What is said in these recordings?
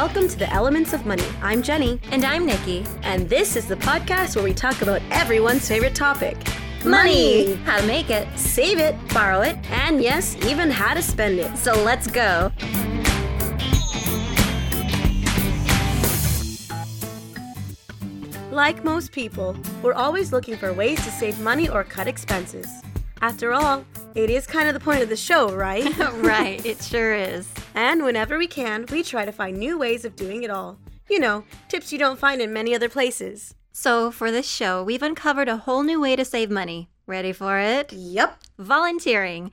Welcome to the Elements of Money. I'm Jenny. And I'm Nikki. And this is the podcast where we talk about everyone's favorite topic. Money! How to make it, save it, borrow it, and yes, even how to spend it. So let's go. Like most people, we're always looking for ways to save money or cut expenses. After all, it is kind of the point of the show, right? Right, it sure is. And whenever we can, we try to find new ways of doing it all. You know, tips you don't find in many other places. So for this show, we've uncovered a whole new way to save money. Ready for it? Yep. Volunteering.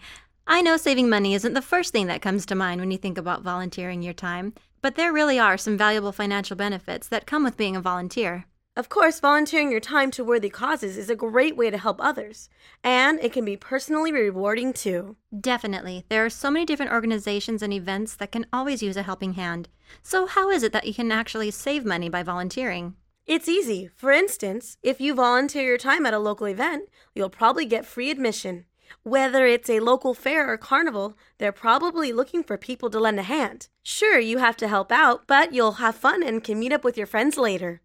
I know saving money isn't the first thing that comes to mind when you think about volunteering your time, but there really are some valuable financial benefits that come with being a volunteer. Of course, volunteering your time to worthy causes is a great way to help others, and it can be personally rewarding too. Definitely. There are so many different organizations and events that can always use a helping hand. So how is it that you can actually save money by volunteering? It's easy. For instance, if you volunteer your time at a local event, you'll probably get free admission. Whether it's a local fair or carnival, they're probably looking for people to lend a hand. Sure, you have to help out, but you'll have fun and can meet up with your friends later.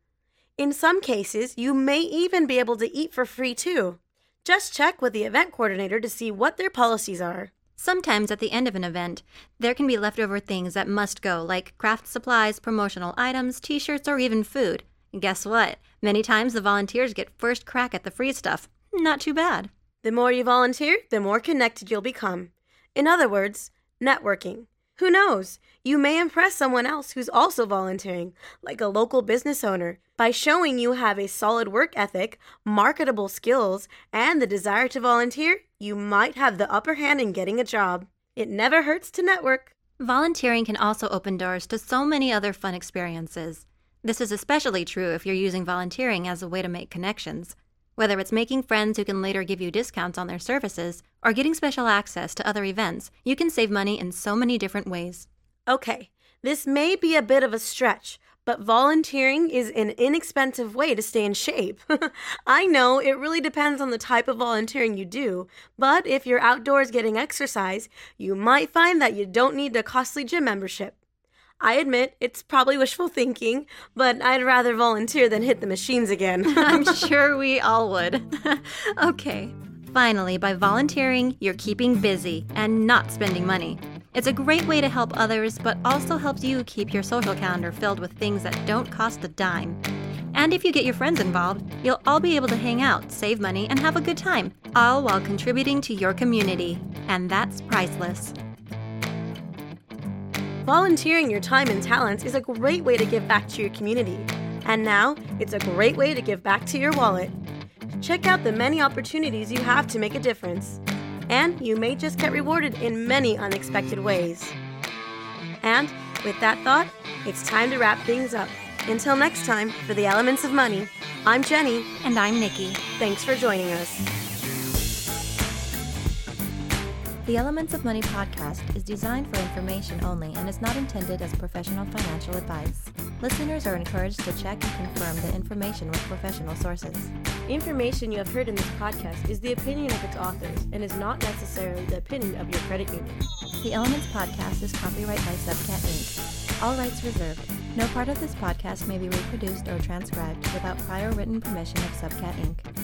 In some cases, you may even be able to eat for free too. Just check with the event coordinator to see what their policies are. Sometimes at the end of an event, there can be leftover things that must go, like craft supplies, promotional items, t-shirts, or even food. And guess what? Many times the volunteers get first crack at the free stuff. Not too bad. The more you volunteer, the more connected you'll become. In other words, networking. Who knows? You may impress someone else who's also volunteering, like a local business owner, by showing you have a solid work ethic, marketable skills, and the desire to volunteer. You might have the upper hand in getting a job. It never hurts to network. Volunteering can also open doors to so many other fun experiences. This is especially true if you're using volunteering as a way to make connections. Whether it's making friends who can later give you discounts on their services or getting special access to other events, you can save money in so many different ways. Okay, this may be a bit of a stretch, but volunteering is an inexpensive way to stay in shape. I know it really depends on the type of volunteering you do, but if you're outdoors getting exercise, you might find that you don't need a costly gym membership. I admit, it's probably wishful thinking, but I'd rather volunteer than hit the machines again. I'm sure we all would. Okay. Finally, by volunteering, you're keeping busy and not spending money. It's a great way to help others, but also helps you keep your social calendar filled with things that don't cost a dime. And if you get your friends involved, you'll all be able to hang out, save money, and have a good time, all while contributing to your community. And that's priceless. Volunteering your time and talents is a great way to give back to your community. And now, it's a great way to give back to your wallet. Check out the many opportunities you have to make a difference. And you may just get rewarded in many unexpected ways. And with that thought, it's time to wrap things up. Until next time, for the Elements of Money, I'm Jenny. And I'm Nikki. Thanks for joining us. The Elements of Money podcast is designed for information only and is not intended as professional financial advice. Listeners are encouraged to check and confirm the information with professional sources. Information you have heard in this podcast is the opinion of its authors and is not necessarily the opinion of your credit union. The Elements podcast is copyright by Subcat Inc. All rights reserved. No part of this podcast may be reproduced or transcribed without prior written permission of Subcat Inc.